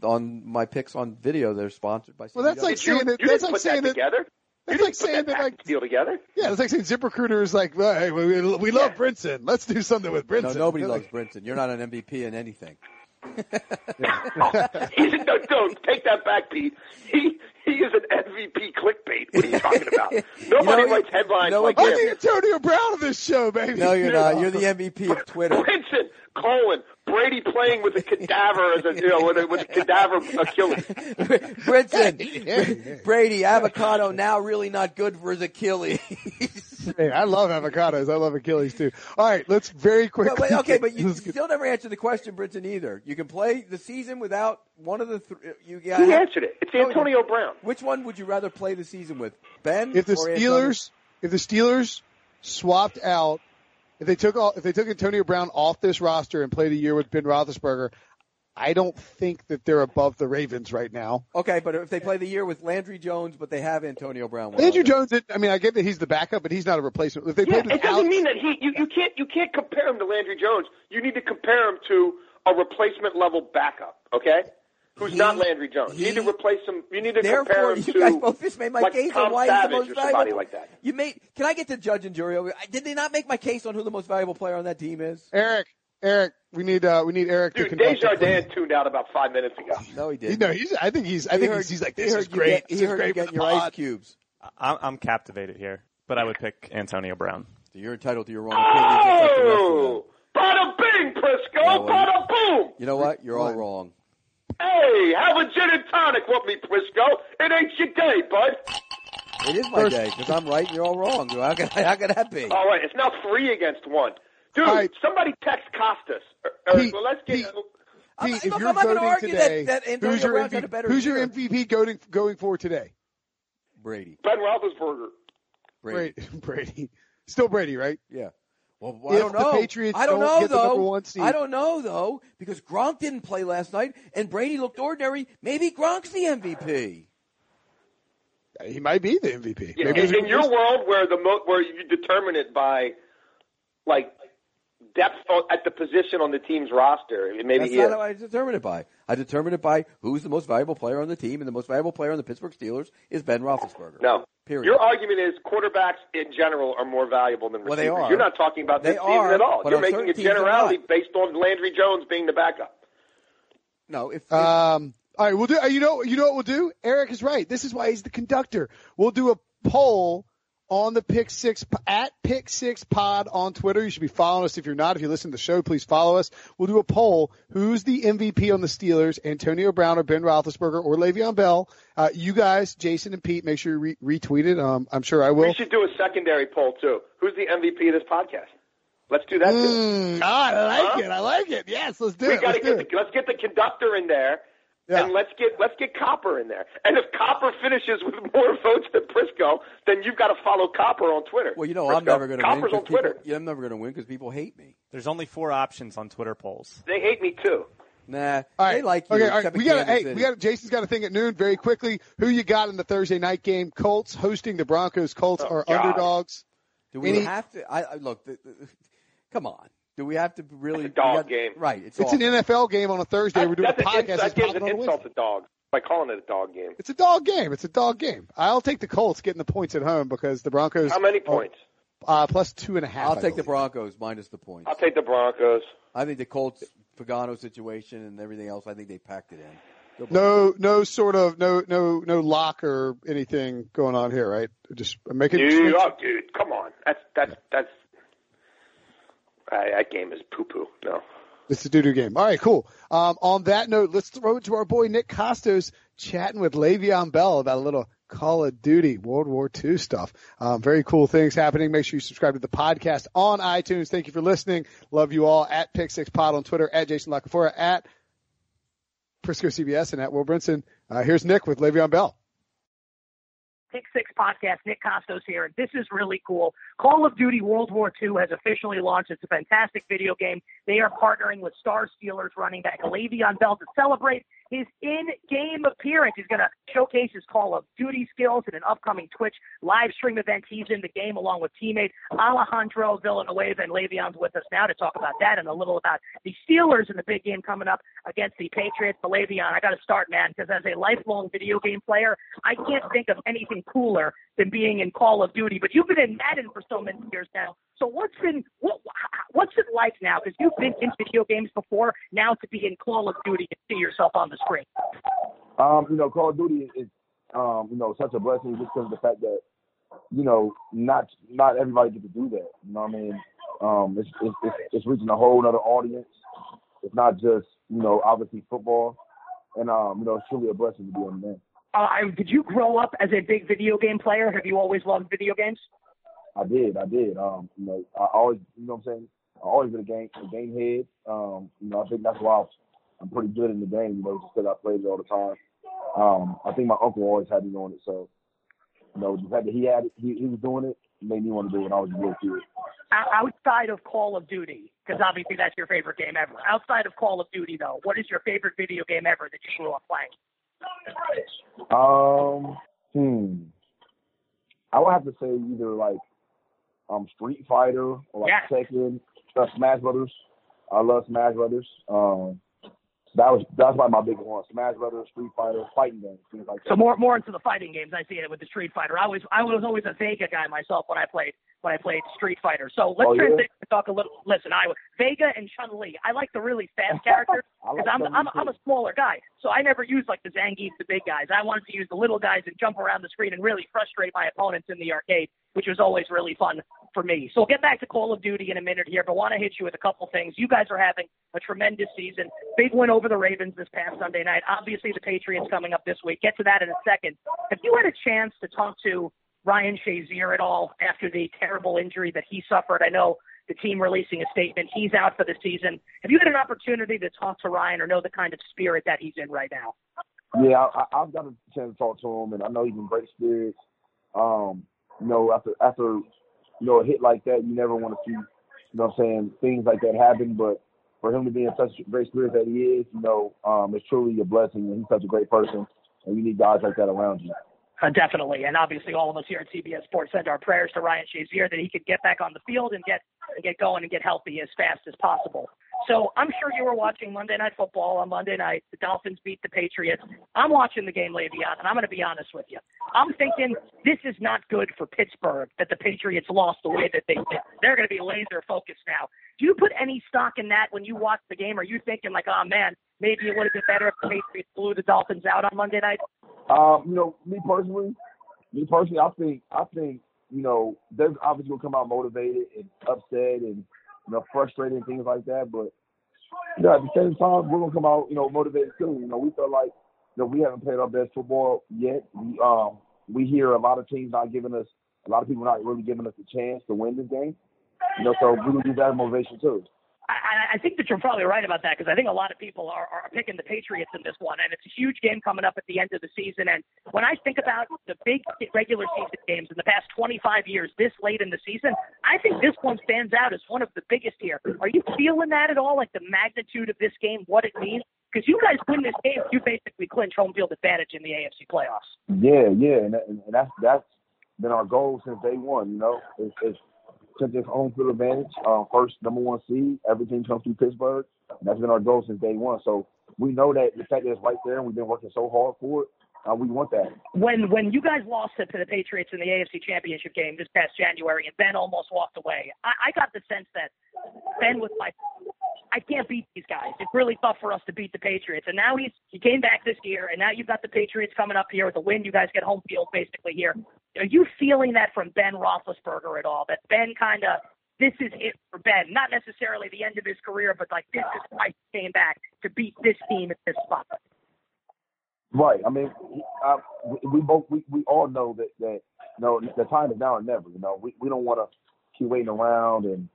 on my picks on video, they're sponsored by. Well, that's like saying that. That's like saying that together. That's like saying that like deal together. Yeah, that's like saying ZipRecruiter is like, hey, we love Brinson. Let's do something with Brinson. No, nobody loves Brinson. You're not an MVP in anything. No, don't take that back, Pete. He is an MVP clickbait. What are you talking about? Nobody writes headlines like him. I'm the Antonio Brown of this show, baby. No, you're not. You're the MVP of Twitter. Brinson, Brady playing with a cadaver with a cadaver Achilles. Brinson, Brady, avocado now really not good for his Achilles. Hey, I love avocados. I love Achilles too. All right, let's very quickly. But you still never answered the question, Brinson, either. You can play the season without one of the three. Who answered it? It's Antonio Brown. Which one would you rather play the season with, Ben? If the Steelers swapped out. If they took Antonio Brown off this roster and played a year with Ben Roethlisberger, I don't think that they're above the Ravens right now. Okay, but if they play the year with Landry Jones, but they have Antonio Brown. Landry Jones, I get that he's the backup, but he's not a replacement. If they played without, it doesn't mean that you can't compare him to Landry Jones. You need to compare him to a replacement level backup. Okay. Who's not Landry Jones? You need to replace him. You need to compare him to Tom Savage or somebody like that. Can I get the judge and jury over? Did they not make my case on who the most valuable player on that team is? Eric, we need Eric. Dude, Desjardins tuned out about 5 minutes ago. No, he didn't. No, he's like, this is great. He heard you getting your ice cubes. I'm captivated here, but I would pick Antonio Brown. So you're entitled to your wrong opinion. Oh, bada bing, Prisco, bada boom. You know what? You're all wrong. Hey, have a gin and tonic with me, Prisco. It ain't your day, bud. It is my day, because I'm right and you're all wrong. How could that be? All right, it's now 3-1. Dude, right. Somebody text Costas. Well, let's get if you're voting going to argue today, that who's your MVP, going for today? Brady. Ben Roethlisberger. Brady. Still Brady, right? Yeah. Well, I don't know. The Patriots don't get the number one seed. I don't know, though, because Gronk didn't play last night, and Brady looked ordinary. Maybe Gronk's the MVP. He might be the MVP. Yeah, in your world where you determine it by, like, depth at the position on the team's roster. That's not how I determine it by. I determine it by who's the most valuable player on the team, and the most valuable player on the Pittsburgh Steelers is Ben Roethlisberger. No. Period. Your argument is quarterbacks in general are more valuable than receivers. Well, they are. You're not talking about this season at all. You're making a generality based on Landry Jones being the backup. No. All right, we'll do. You know what we'll do? Eric is right. This is why he's the conductor. We'll do a poll on the Pick Six at Pick Six Pod on Twitter. You should be following us if you're not. If you listen to the show, please follow us. We'll do a poll. Who's the MVP on the Steelers? Antonio Brown or Ben Roethlisberger or Le'Veon Bell? You guys, Jason and Pete, make sure you retweet it. I'm sure I will. We should do a secondary poll too. Who's the MVP of this podcast? Let's do that too. I like it. Yes, let's do it. Let's get the conductor in there. Yeah. And let's get Copper in there. And if Copper finishes with more votes than Prisco, then you've got to follow Copper on Twitter. Well, Prisco, I'm never going to win. Copper's on Twitter. Yeah, I'm never going to win because people hate me. There's only four options on Twitter polls. They hate me too. Nah, right. They like you. Okay, right. Jason's got a thing at noon very quickly. Who you got in the Thursday night game? Colts hosting the Broncos. Colts are underdogs. Do we have to? Come on. Do we have to really? It's a dog game. Right. It's an NFL game on a Thursday. We're doing a podcast. That gives an insult to dogs by calling it a dog game. It's a dog game. I'll take the Colts getting the points at home because the Broncos. How many points? Plus 2.5. I'll take the Broncos minus the points. I'll take the Broncos. I think the Colts, Pagano situation and everything else, I think they packed it in. No lock or anything going on here, right? Just make it. Dude, come on. That's. That game is poo-poo. No. It's a doo-doo game. All right, cool. On that note, let's throw it to our boy Nick Costos chatting with Le'Veon Bell about a little Call of Duty World War II stuff. Very cool things happening. Make sure you subscribe to the podcast on iTunes. Thank you for listening. Love you all. At Pick6Pod on Twitter, at Jason La Canfora, at Prisco CBS, and at Will Brinson. Here's Nick with Le'Veon Bell. Pick Six Podcast, Nick Costos here. This is really cool. Call of Duty World War II has officially launched. It's a fantastic video game. They are partnering with star Steelers running back Le'Veon Bell to celebrate his in-game appearance. He's going to showcase his Call of Duty skills in an upcoming Twitch live stream event. He's in the game along with teammate Alejandro Villanueva, and Le'Veon's with us now to talk about that and a little about the Steelers in the big game coming up against the Patriots. But Le'Veon, I got to start, man, because as a lifelong video game player, I can't think of anything cooler than being in Call of Duty. But you've been in Madden for so many years now. So what's it like now? Because you've been in video games before, now to be in Call of Duty and see yourself on the screen. Call of Duty is such a blessing just because of the fact that not everybody gets to do that. You know what I mean? It's reaching a whole other audience. It's not just obviously football, and it's truly a blessing to be on that. Did you grow up as a big video game player? Have you always loved video games? I did. I always, I always been a game head. I think that's why I'm pretty good in the game, just because I played it all the time. I think my uncle always had me on it, so the fact that he had it, he was doing it, made me want to do it. I was a little kid. Outside of Call of Duty, because obviously that's your favorite game ever. Outside of Call of Duty, though, what is your favorite video game ever that you grew up playing? I would have to say either Street Fighter or Tekken, Smash Brothers. I love Smash Brothers. That's probably my biggest one. Smash Brothers, Street Fighter, fighting games, things like that. So more into the fighting games. I see it with the Street Fighter. I was always a Vega guy myself when I played Street Fighter. So let's transition and talk a little. Listen, Vega and Chun-Li. I like the really fast characters because I'm a smaller guy, so I never use the Zangief, the big guys. I wanted to use the little guys and jump around the screen and really frustrate my opponents in the arcade, which was always really fun for me. So we'll get back to Call of Duty in a minute here, but want to hit you with a couple things. You guys are having a tremendous season. Big win over the Ravens this past Sunday night. Obviously, the Patriots coming up this week. Get to that in a second. Have you had a chance to talk to Ryan Shazier at all after the terrible injury that he suffered? I know the team releasing a statement, he's out for the season. Have you had an opportunity to talk to Ryan or know the kind of spirit that he's in right now? Yeah, I've got a chance to talk to him, and I know he's in great spirits. After a hit like that, you never want to see, things like that happen. But for him to be in such great spirits that he is, it's truly a blessing. And he's such a great person, and you need guys like that around you. Definitely. And obviously all of us here at CBS Sports send our prayers to Ryan Shazier that he could get back on the field and get going and get healthy as fast as possible. So I'm sure you were watching Monday Night Football on Monday night. The Dolphins beat the Patriots. I'm watching the game, Le'Veon, and I'm going to be honest with you. I'm thinking this is not good for Pittsburgh that the Patriots lost the way that they did. They're going to be laser focused now. Do you put any stock in that when you watch the game? Are you thinking like, oh, man, maybe it would have been better if the Patriots blew the Dolphins out on Monday night? Me personally, I think, they're obviously going to come out motivated and upset and, frustrated and things like that. But, at the same time, we're going to come out, motivated too. We feel like, we haven't played our best football yet. We hear a lot of teams not giving us, a lot of people not really giving us a chance to win this game. So we're going to do that motivation too. I think that you're probably right about that because I think a lot of people are picking the Patriots in this one, and it's a huge game coming up at the end of the season. And when I think about the big regular season games in the past 25 years this late in the season, I think this one stands out as one of the biggest here. Are you feeling that at all, like the magnitude of this game, what it means? Because you guys win this game, you basically clinch home field advantage in the AFC playoffs. Yeah, and that's been our goal since day one, Since it's home field advantage, first number one seed, everything comes through Pittsburgh. And that's been our goal since day one. So we know that the fact that it's right there and we've been working so hard for it, we want that. When you guys lost to the Patriots in the AFC Championship game this past January and Ben almost walked away, I got the sense that Ben was like, I can't beat these guys. It's really tough for us to beat the Patriots. And now he came back this year, and now you've got the Patriots coming up here with a win. You guys get home field basically here. Are you feeling that from Ben Roethlisberger at all? That Ben kind of, this is it for Ben. Not necessarily the end of his career, but like this is why he came back to beat this team at this spot. Right. I mean, we all know that the time is now or never. We don't want to keep waiting around and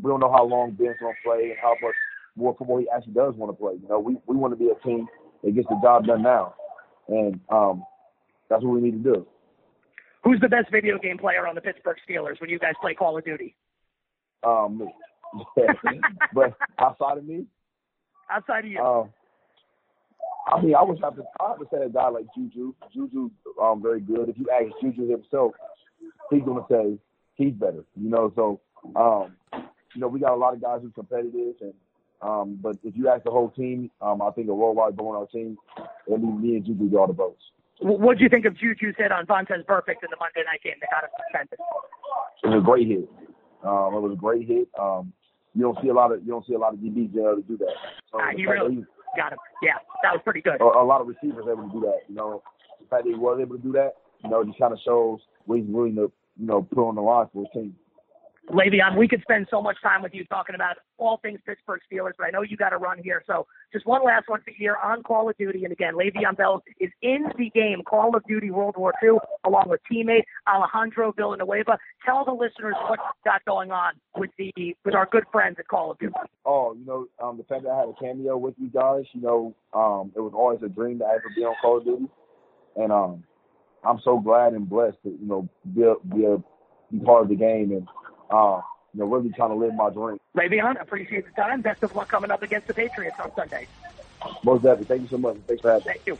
we don't know how long Ben's going to play and how much more football he actually does want to play. We want to be a team that gets the job done now. And that's what we need to do. Who's the best video game player on the Pittsburgh Steelers when you guys play Call of Duty? Me. But outside of me? Outside of you. I would have to say a guy like JuJu. JuJu's very good. If you ask JuJu himself, he's going to say he's better. We got a lot of guys who's competitive, and but if you ask the whole team, I think a worldwide vote on our team, it'll be me and JuJu all the votes. What do you think of JuJu's hit on Vontaze Burfict in the Monday night game that got us suspended? It was a great hit. You don't see a lot of DBs able to do that. Got him. Yeah, that was pretty good. A lot of receivers able to do that. The fact that he was able to do that, just kind of shows what he's willing to, put on the line for his team. Le'Veon, we could spend so much time with you talking about all things Pittsburgh Steelers, but I know you got to run here. So just one last one for here on Call of Duty. And again, Le'Veon Bell is in the game, Call of Duty World War II, along with teammate Alejandro Villanueva. Tell the listeners what you got going on with our good friends at Call of Duty. Oh, the fact that I had a cameo with you guys, it was always a dream that I ever be on Call of Duty. And I'm so glad and blessed to, be part of the game and, really trying to live my dream. Le'Veon, appreciate the time. Best of luck coming up against the Patriots on Sunday. Most definitely. Thank you so much. Thanks for having me. Thank you.